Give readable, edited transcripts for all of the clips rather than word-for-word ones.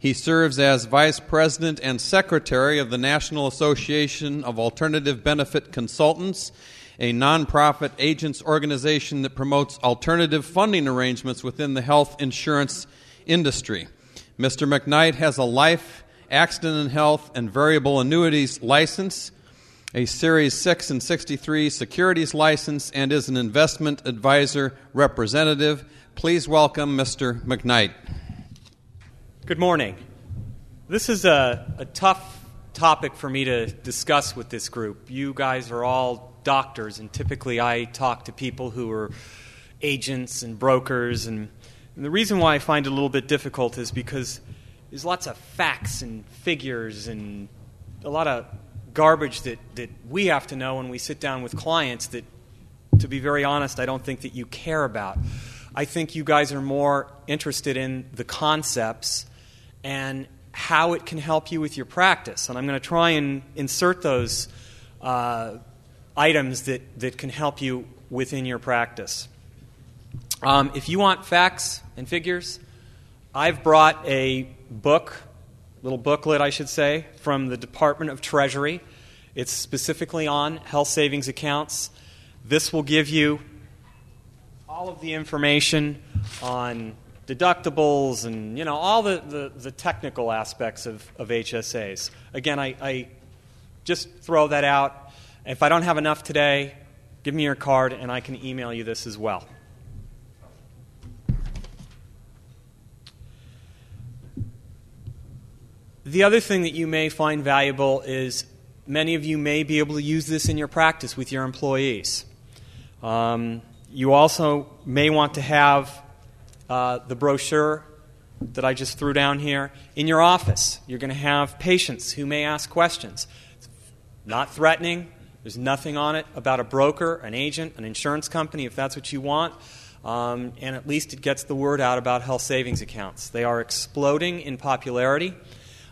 He serves as Vice President and Secretary of the National Association of Alternative Benefit Consultants, a nonprofit agents organization that promotes alternative funding arrangements within the health insurance industry. Mr. McKnight has a life, accident and health, and variable annuities license, a Series 6 and 63 securities license, and is an investment advisor representative. Please welcome Mr. McKnight. Good morning. This is a tough topic for me to discuss with this group. You guys are all doctors, and typically I talk to people who are agents and brokers. And the reason why I find it a little bit difficult is because there's lots of facts and figures and a lot of garbage that we have to know when we sit down with clients that, to be very honest, I don't think that you care about. I think you guys are more interested in the concepts and how it can help you with your practice. And I'm going to try and insert those items that can help you within your practice. If you want facts and figures, I've brought a book, little booklet, I should say, from the Department of Treasury. It's specifically on health savings accounts. This will give you all of the information on deductibles and, you know, all the technical aspects of HSAs. Again, I just throw that out. If I don't have enough today, give me your card and I can email you this as well. The other thing that you may find valuable is many of you may be able to use this in your practice with your employees. You also may want to have the brochure that I just threw down here in your office. You're going to have patients who may ask questions. It's not threatening. There's nothing on it about a broker, an agent, an insurance company, if that's what you want. And at least it gets the word out about health savings accounts. They are exploding in popularity,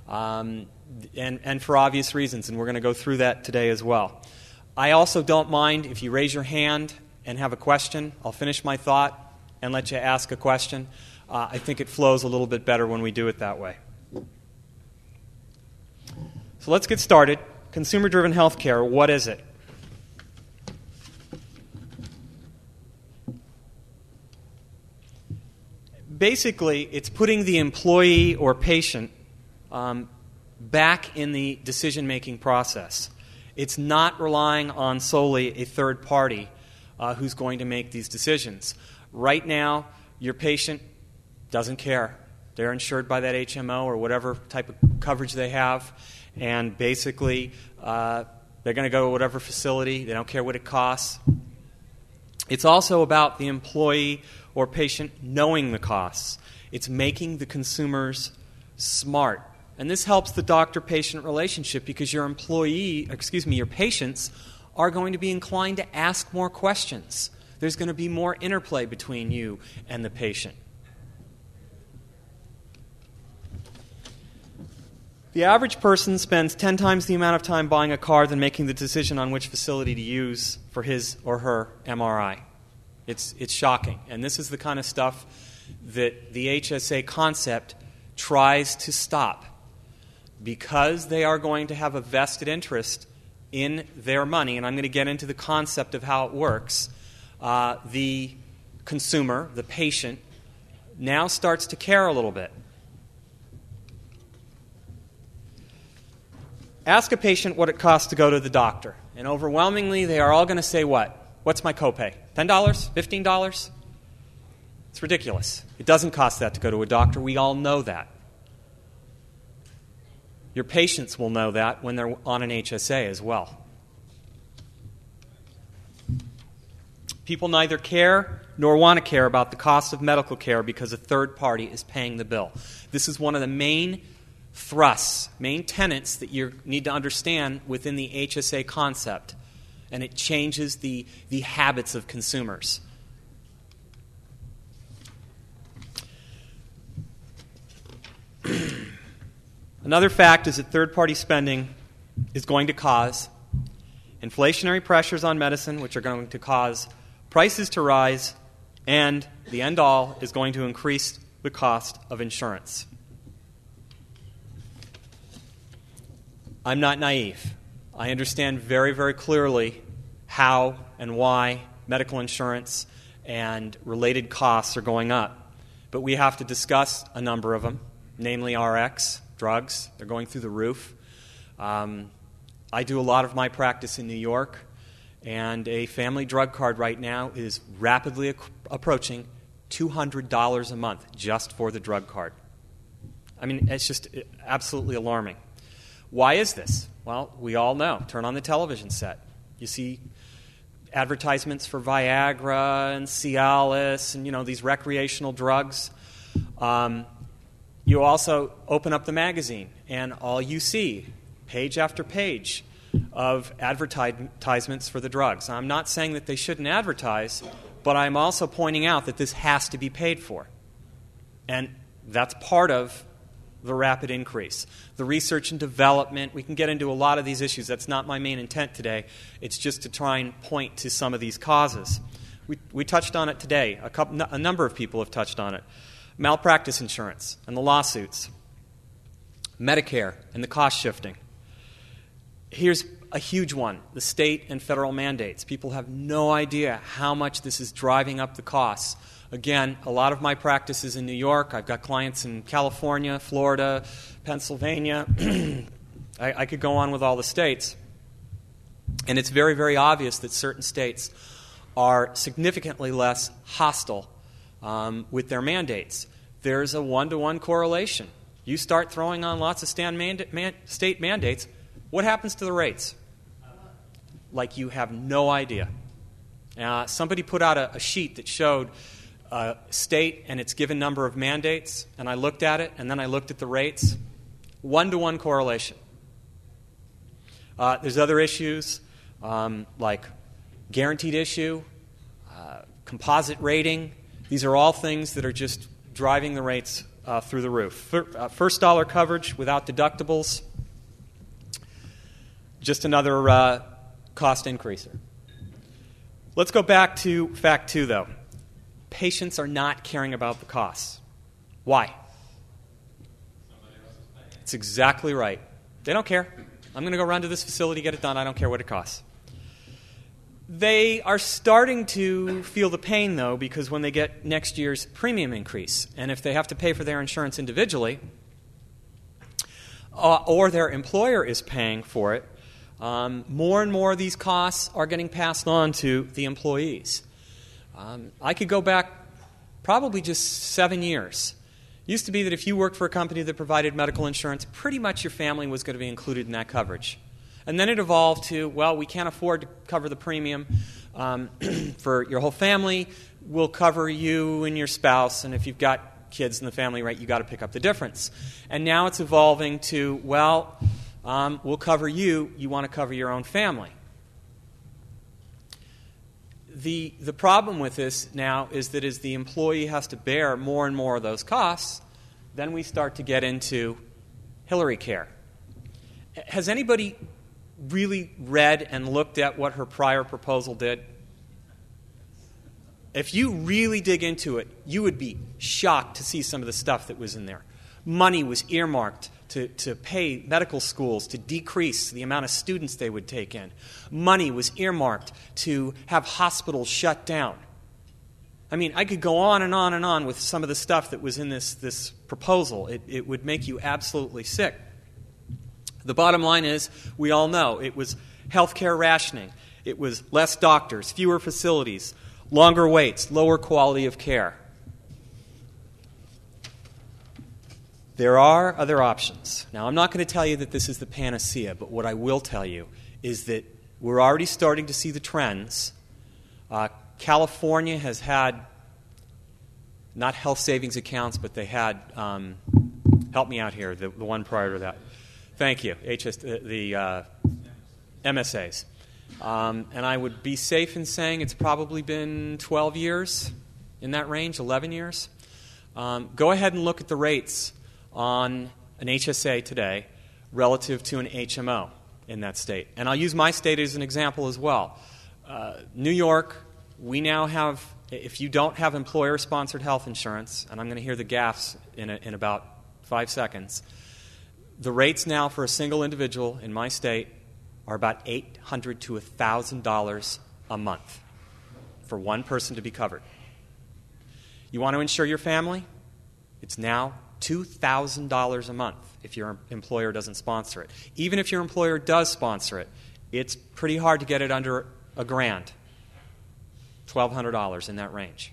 and for obvious reasons, and we're going to go through that today as well. I also don't mind if you raise your hand and have a question. I'll finish my thought and let you ask a question. I think it flows a little bit better when we do it that way. So let's get started. Consumer-driven healthcare, what is it? Basically, it's putting the employee or patient back in the decision-making process. It's not relying on solely a third party who's going to make these decisions. Right now, your patient doesn't care. They're insured by that HMO or whatever type of coverage they have, and basically they're going to go to whatever facility. They don't care what it costs. It's also about the employee or patient knowing the costs. It's making the consumers smart. And this helps the doctor-patient relationship because your patients are going to be inclined to ask more questions. There's going to be more interplay between you and the patient. The average person spends 10 times the amount of time buying a car than making the decision on which facility to use for his or her MRI. It's shocking. And this is the kind of stuff that the HSA concept tries to stop because they are going to have a vested interest in their money. And I'm going to get into the concept of how it works. The consumer, the patient, now starts to care a little bit. Ask a patient what it costs to go to the doctor. And overwhelmingly, they are all going to say what? What's my copay? $10? $15? It's ridiculous. It doesn't cost that to go to a doctor. We all know that. Your patients will know that when they're on an HSA as well. People neither care nor want to care about the cost of medical care because a third party is paying the bill. This is one of the main thrusts, main tenets that you need to understand within the HSA concept, and it changes the habits of consumers. Another fact is that third-party spending is going to cause inflationary pressures on medicine, which are going to cause prices to rise, and the end all is going to increase the cost of insurance. I'm not naive. I understand very, very clearly how and why medical insurance and related costs are going up. But we have to discuss a number of them, namely Rx, drugs. They're going through the roof. I do a lot of my practice in New York, and a family drug card right now is rapidly approaching $200 a month just for the drug card. I mean, it's just absolutely alarming. Why is this? Well, we all know. Turn on the television set. You see advertisements for Viagra and Cialis and, you know, these recreational drugs. You also open up the magazine, and all you see, page after page, of advertisements for the drugs. Now, I'm not saying that they shouldn't advertise, but I'm also pointing out that this has to be paid for. And that's part of the rapid increase. The research and development, we can get into a lot of these issues. That's not my main intent today. It's just to try and point to some of these causes. We touched on it today. A number of people have touched on it. Malpractice insurance and the lawsuits. Medicare and the cost shifting. Here's a huge one, the state and federal mandates. People have no idea how much this is driving up the costs. Again, a lot of my practice is in New York. I've got clients in California, Florida, Pennsylvania. I could go on with all the states. And it's very, very obvious that certain states are significantly less hostile with their mandates. There's a one-to-one correlation. You start throwing on lots of state mandates, what happens to the rates? Like you have no idea. Somebody put out a sheet that showed state and its given number of mandates, and I looked at it, and then I looked at the rates. One-to-one correlation. There's other issues like guaranteed issue, composite rating. These are all things that are just driving the rates through the roof. First dollar coverage without deductibles, just another cost increaser. Let's go back to fact two, though. Patients are not caring about the costs. Why? Somebody else is paying. It's exactly right. They don't care. I'm going to go run to this facility, get it done. I don't care what it costs. They are starting to feel the pain, though, because when they get next year's premium increase, and if they have to pay for their insurance individually, or their employer is paying for it, more and more of these costs are getting passed on to the employees. I could go back probably just 7 years. It used to be that if you worked for a company that provided medical insurance, pretty much your family was going to be included in that coverage. And then it evolved to, well, we can't afford to cover the premium for your whole family. We'll cover you and your spouse, and if you've got kids in the family, right, you've got to pick up the difference. And now it's evolving to, well, we'll cover you. You want to cover your own family. The problem with this now is that as the employee has to bear more and more of those costs, then we start to get into Hillary care. Has anybody really read and looked at what her prior proposal did? If you really dig into it, you would be shocked to see some of the stuff that was in there. Money was earmarked to pay medical schools to decrease the amount of students they would take in. Money was earmarked to have hospitals shut down. I mean, I could go on and on and on with some of the stuff that was in this proposal. It would make you absolutely sick. The bottom line is, we all know, it was healthcare rationing. It was less doctors, fewer facilities, longer waits, lower quality of care. There are other options. Now, I'm not going to tell you that this is the panacea, but what I will tell you is that we're already starting to see the trends. California has had, not health savings accounts, but they had, help me out here, the one prior to that. Thank you, MSAs. And I would be safe in saying it's probably been 12 years in that range, 11 years. Go ahead and look at the rates on an HSA today relative to an HMO in that state. And I'll use my state as an example as well. New York, we now have, if you don't have employer-sponsored health insurance, and I'm going to hear the gaffes in about 5 seconds, The rates now for a single individual in my state are about $800 to $1,000 a month for one person to be covered. You want to insure your family? It's now $2,000 a month if your employer doesn't sponsor it. Even if your employer does sponsor it, it's pretty hard to get it under $1,000, $1,200 in that range.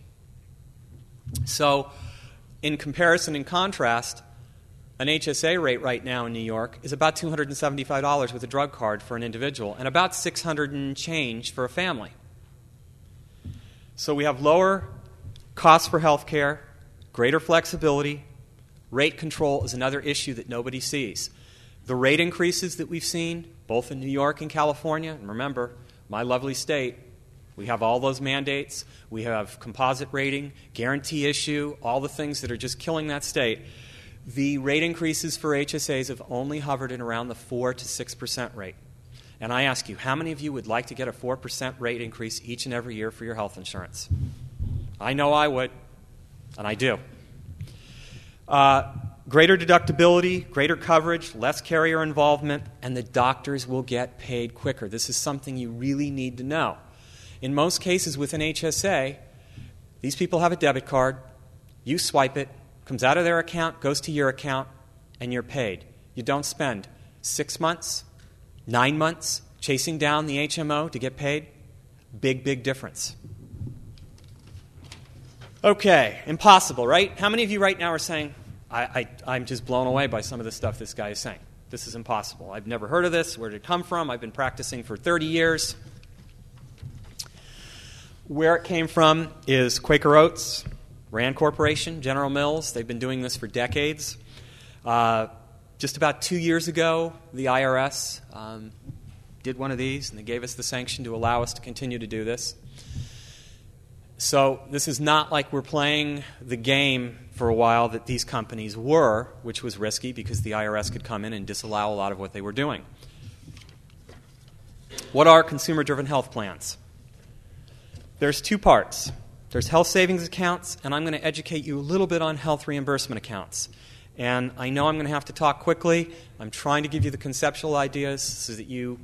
So in comparison and contrast, an HSA rate right now in New York is about $275 with a drug card for an individual and about $600 and change for a family. So we have lower costs for health care, greater flexibility. Rate control is another issue that nobody sees. The rate increases that we've seen, both in New York and California, and remember, my lovely state, we have all those mandates, we have composite rating, guarantee issue, all the things that are just killing that state. The rate increases for HSAs have only hovered in around the 4% to 6% rate. And I ask you, how many of you would like to get a 4% rate increase each and every year for your health insurance? I know I would, and I do. Greater deductibility, greater coverage, less carrier involvement, and the doctors will get paid quicker. This is something you really need to know. In most cases with an HSA, these people have a debit card. You swipe it, comes out of their account, goes to your account, and you're paid. You don't spend 6 months, 9 months chasing down the HMO to get paid. Big, big difference. Okay, impossible, right? How many of you right now are saying, I'm just blown away by some of the stuff this guy is saying. This is impossible. I've never heard of this. Where did it come from? I've been practicing for 30 years. Where it came from is Quaker Oats, Rand Corporation, General Mills. They've been doing this for decades. Just about 2 years ago, the IRS did one of these, and they gave us the sanction to allow us to continue to do this. So this is not like we're playing the game for a while that these companies were, which was risky because the IRS could come in and disallow a lot of what they were doing. What are consumer-driven health plans? There's two parts. There's health savings accounts, and I'm going to educate you a little bit on health reimbursement accounts. And I know I'm going to have to talk quickly. I'm trying to give you the conceptual ideas so that you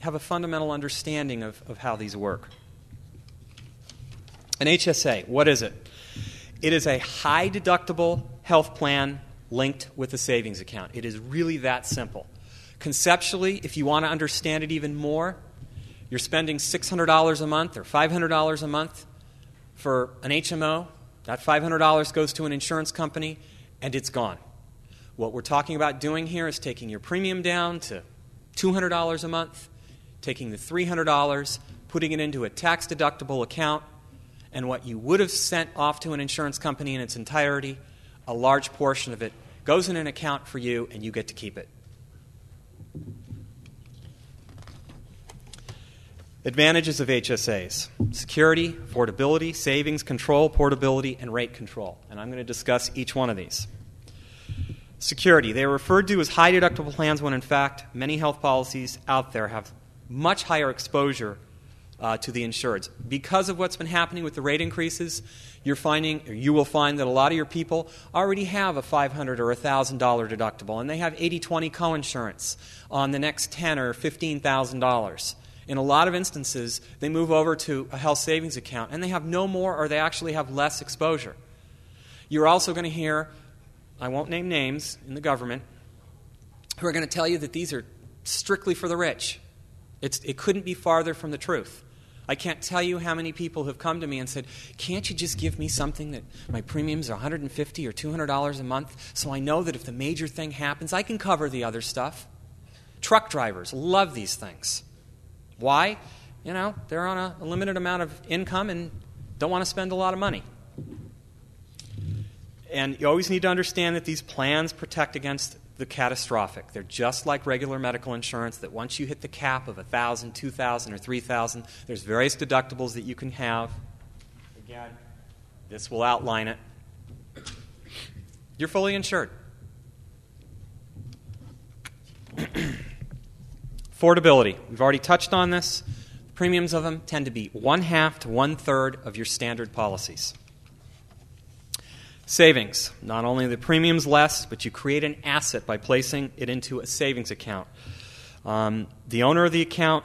have a fundamental understanding of how these work. An HSA, what is it? It is a high-deductible health plan linked with a savings account. It is really that simple. Conceptually, if you want to understand it even more, you're spending $600 a month or $500 a month for an HMO. That $500 goes to an insurance company, and it's gone. What we're talking about doing here is taking your premium down to $200 a month, taking the $300, putting it into a tax-deductible account, and what you would have sent off to an insurance company in its entirety, a large portion of it goes in an account for you, and you get to keep it. Advantages of HSAs: security, affordability, savings, control, portability, and rate control. And I'm going to discuss each one of these. Security. They are referred to as high deductible plans when, in fact, many health policies out there have much higher exposure to the insureds. Because of what's been happening with the rate increases, you will find that a lot of your people already have a $500 or $1,000 deductible, and they have 80-20 coinsurance on the next $10,000 or $15,000. In a lot of instances, they move over to a health savings account, and they have no more, or they actually have less exposure. You're also going to hear, I won't name names in the government, who are going to tell you that these are strictly for the rich. It couldn't be farther from the truth. I can't tell you how many people have come to me and said, can't you just give me something that my premiums are $150 or $200 a month so I know that if the major thing happens, I can cover the other stuff? Truck drivers love these things. Why? You know, they're on a limited amount of income and don't want to spend a lot of money. And you always need to understand that these plans protect against the catastrophic. They're just like regular medical insurance that once you hit the cap of $1,000, $2,000, or $3,000, there's various deductibles that you can have. Again, this will outline it. You're fully insured. Affordability. We've already touched on this. The premiums of them tend to be 1/2 to 1/3 of your standard policies. Savings. Not only are the premiums less, but you create an asset by placing it into a savings account. The owner of the account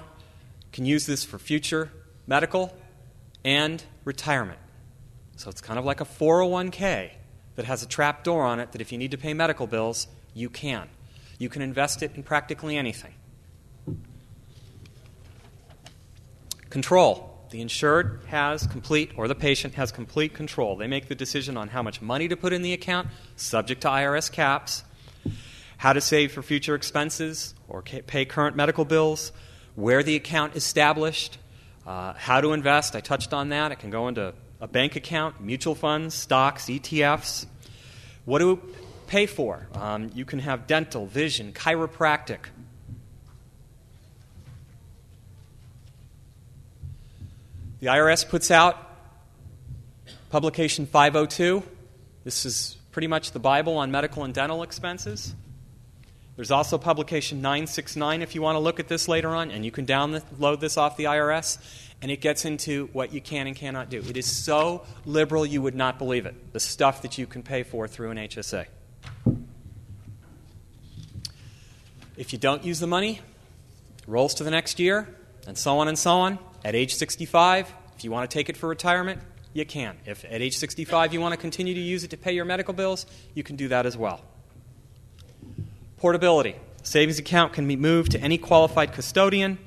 can use this for future medical and retirement. So it's kind of like a 401k that has a trap door on it that if you need to pay medical bills, you can. You can invest it in practically anything. Control. The insured has complete, or the patient has complete control. They make the decision on how much money to put in the account, subject to IRS caps, how to save for future expenses or pay current medical bills, where the account is established, how to invest. I touched on that. It can go into a bank account, mutual funds, stocks, ETFs. What do we pay for? You can have dental, vision, chiropractic. The IRS puts out Publication 502. This is pretty much the Bible on medical and dental expenses. There's also Publication 969 if you want to look at this later on, and you can download this off the IRS, and it gets into what you can and cannot do. It is so liberal you would not believe it, the stuff that you can pay for through an HSA. If you don't use the money, it rolls to the next year, and so on and so on. At age 65, if you want to take it for retirement, you can. If at age 65 you want to continue to use it to pay your medical bills, you can do that as well. Portability. Savings account can be moved to any qualified custodian.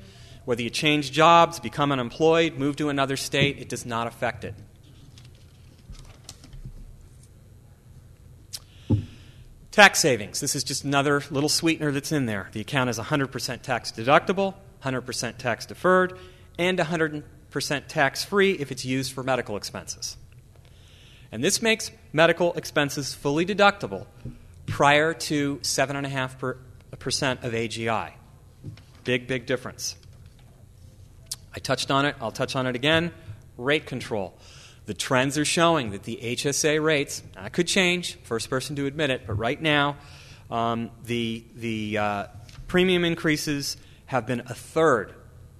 Whether you change jobs, become unemployed, move to another state, it does not affect it. Tax savings. This is just another little sweetener that's in there. The account is 100% tax deductible, 100% tax deferred, and 100% tax-free if it's used for medical expenses. And this makes medical expenses fully deductible prior to 7.5% of AGI. Big, big difference. I touched on it. I'll touch on it again. Rate control. The trends are showing that the HSA rates, that could change, first person to admit it, but right now the premium increases have been a third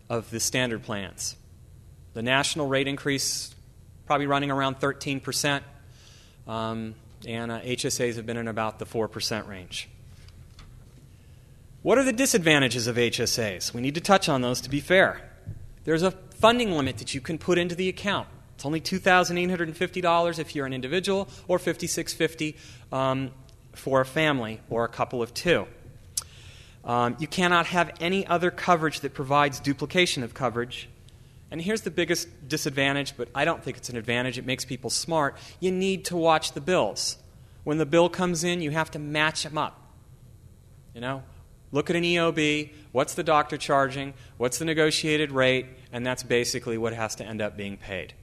of the standard plans. The national rate increase probably running around 13%, and HSAs have been in about the 4% range. What are the disadvantages of HSAs? We need to touch on those to be fair. There's a funding limit that you can put into the account. It's only $2,850 if you're an individual, or $5,650 for a family or a couple of two. You cannot have any other coverage that provides duplication of coverage. And here's the biggest disadvantage, but I don't think it's an advantage. It makes people smart. You need to watch the bills. When the bill comes in, you have to match them up. You know, look at an EOB. What's the doctor charging? What's the negotiated rate? And that's basically what has to end up being paid.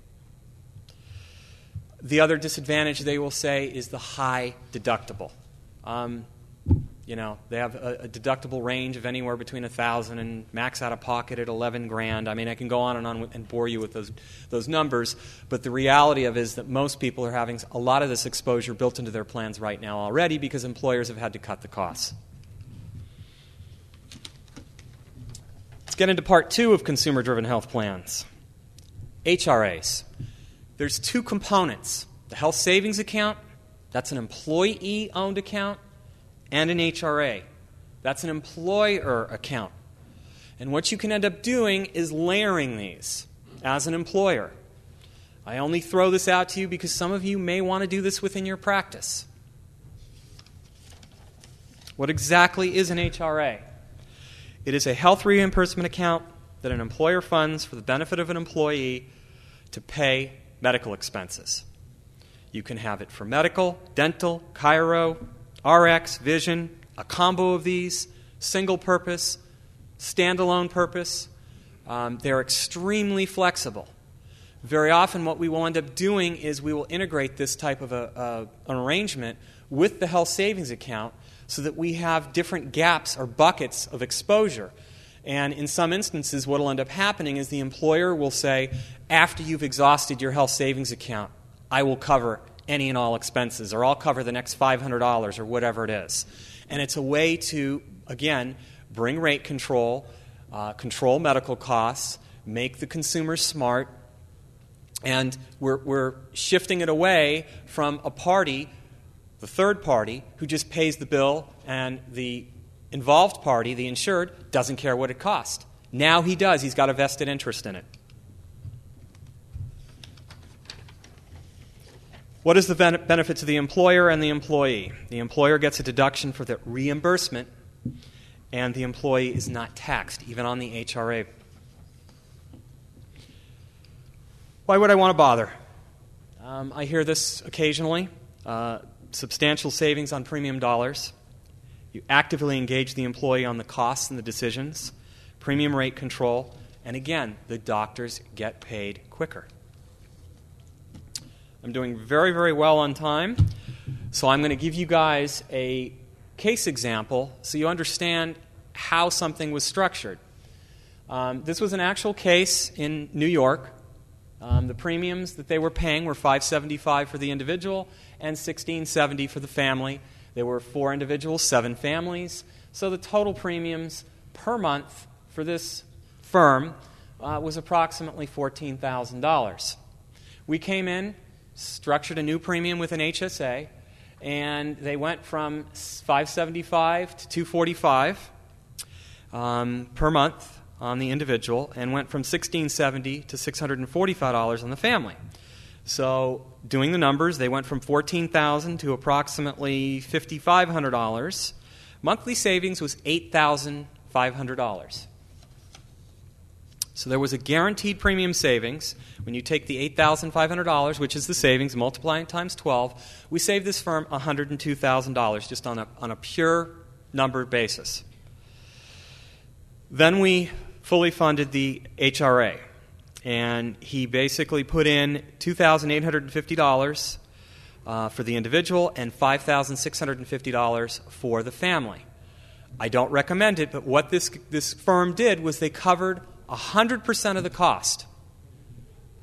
The other disadvantage, they will say, is the high deductible. You know, they have a deductible range of anywhere between $1,000 and max out of pocket at $11,000. I mean, I can go on and bore you with those numbers, but the reality of it is that most people are having a lot of this exposure built into their plans right now already because employers have had to cut the costs. Let's get into part two of consumer-driven health plans, HRAs. There's two components: the health savings account, that's an employee-owned account, and an HRA. That's an employer account. And what you can end up doing is layering these as an employer. I only throw this out to you because some of you may want to do this within your practice. What exactly is an HRA? It is a health reimbursement account that an employer funds for the benefit of an employee to pay medical expenses. You can have it for medical, dental, chiro, RX, vision, a combo of these, single purpose, standalone purpose. They're extremely flexible. Very often what we will end up doing is we will integrate this type of an arrangement with the health savings account so that we have different gaps or buckets of exposure. And in some instances what will end up happening is the employer will say, after you've exhausted your health savings account, I will cover any and all expenses, or I'll cover the next $500 or whatever it is. And it's a way to, again, bring rate control, control medical costs, make the consumer smart, And we're shifting it away from a party, the third party, who just pays the bill, and the involved party, the insured, doesn't care what it costs. Now he does. He's got a vested interest in it. What is the benefit to the employer and the employee? The employer gets a deduction for the reimbursement, and the employee is not taxed, even on the HRA. Why would I want to bother? I hear this occasionally. Substantial savings on premium dollars. You actively engage the employee on the costs and the decisions. Premium rate control. And again, the doctors get paid quicker. I'm doing very, very well on time. So I'm going to give you guys a case example so you understand how something was structured. This was an actual case in New York. The premiums that they were paying were $575 for the individual and $1670 for the family. There were 4 individuals, 7 families. So the total premiums per month for this firm was approximately $14,000. We came in, structured a new premium with an HSA, and they went from $575 to $245 per month on the individual, and went from $1,670 to $645 on the family. So doing the numbers, they went from $14,000 to approximately $5,500. Monthly savings was $8,500. So there was a guaranteed premium savings. When you take the $8,500, which is the savings, multiply it times 12, we saved this firm $102,000 just on a pure number basis. Then we fully funded the HRA, and he basically put in $2,850 for the individual and $5,650 for the family. I don't recommend it, but what this firm did was they covered 100% of the cost.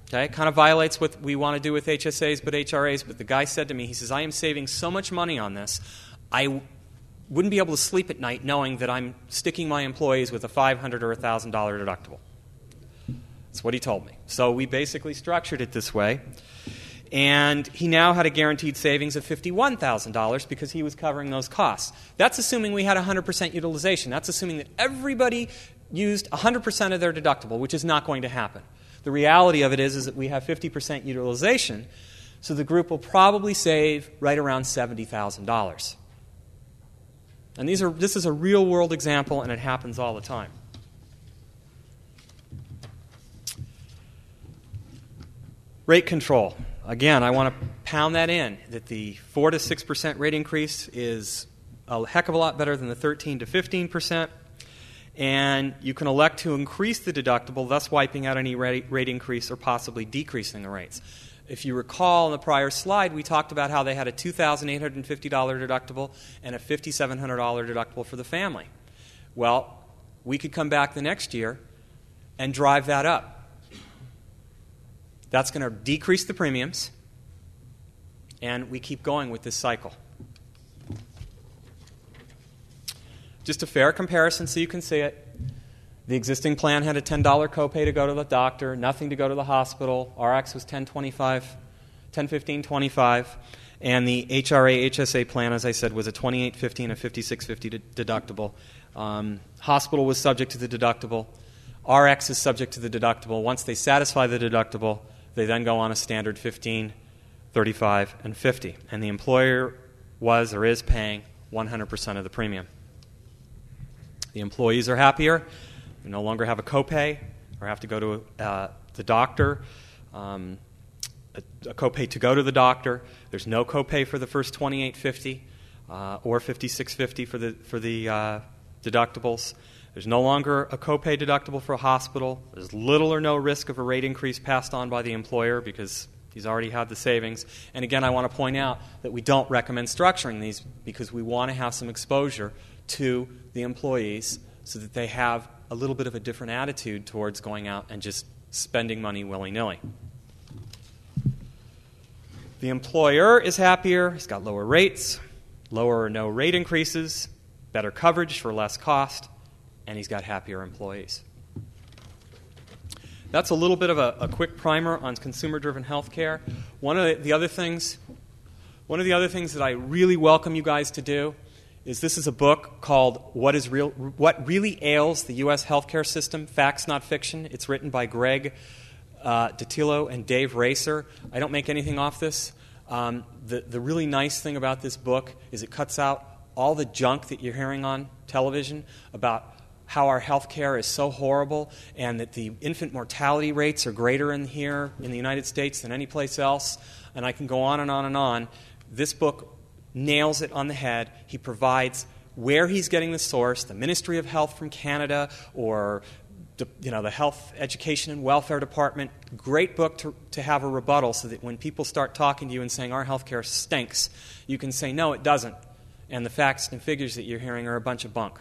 Okay, it kind of violates what we want to do with HSAs but HRAs, but the guy said to me, he says, I am saving so much money on this, I wouldn't be able to sleep at night knowing that I'm sticking my employees with a $500 or $1,000 deductible. That's what he told me. So we basically structured it this way. And he now had a guaranteed savings of $51,000 because he was covering those costs. That's assuming we had 100% utilization. That's assuming that everybody used 100% of their deductible, which is not going to happen. The reality of it is that we have 50% utilization, so the group will probably save right around $70,000. And this is a real-world example, and it happens all the time. Rate control. Again, I want to pound that in, that the 4 to 6% rate increase is a heck of a lot better than the 13 to 15%. And you can elect to increase the deductible, thus wiping out any rate increase or possibly decreasing the rates. If you recall in the prior slide, we talked about how they had a $2,850 deductible and a $5,700 deductible for the family. Well, we could come back the next year and drive that up. That's going to decrease the premiums, and we keep going with this cycle. Just a fair comparison so you can see it. The existing plan had a $10 copay to go to the doctor, nothing to go to the hospital. RX was $10.25, $10.15.25, and the HRA HSA plan, as I said, was a $28.50 and a $56.50 deductible. Hospital was subject to the deductible. RX is subject to the deductible. Once they satisfy the deductible, they then go on a standard $15, $35, and $50, and the employer was or is paying 100% of the premium. The employees are happier. They no longer have a copay or have to go to the doctor, a copay to go to the doctor. There's no copay for the first $28.50 or $56.50 for the deductibles. There's no longer a copay deductible for a hospital. There's little or no risk of a rate increase passed on by the employer because he's already had the savings. And again, I want to point out that we don't recommend structuring these because we want to have some exposure to the employees so that they have a little bit of a different attitude towards going out and just spending money willy-nilly. The employer is happier. He's got lower rates, lower or no rate increases, better coverage for less cost, and he's got happier employees. that's a little bit of a quick primer on consumer-driven healthcare. One of the other things that I really welcome you guys to do is this is a book called What is Real? What really ails the U.S. healthcare system? Facts, not fiction. It's written by Greg DiTillo and Dave Racer. I don't make anything off this. The really nice thing about this book is it cuts out all the junk that you're hearing on television about how our health care is so horrible and that the infant mortality rates are greater in here in the United States than any place else. And I can go on and on and on. This book nails it on the head. He provides where he's getting the source, the Ministry of Health from Canada or the Health, Education, and Welfare Department. Great book to have a rebuttal so that when people start talking to you and saying our health care stinks, you can say, no, it doesn't. And the facts and figures that you're hearing are a bunch of bunk.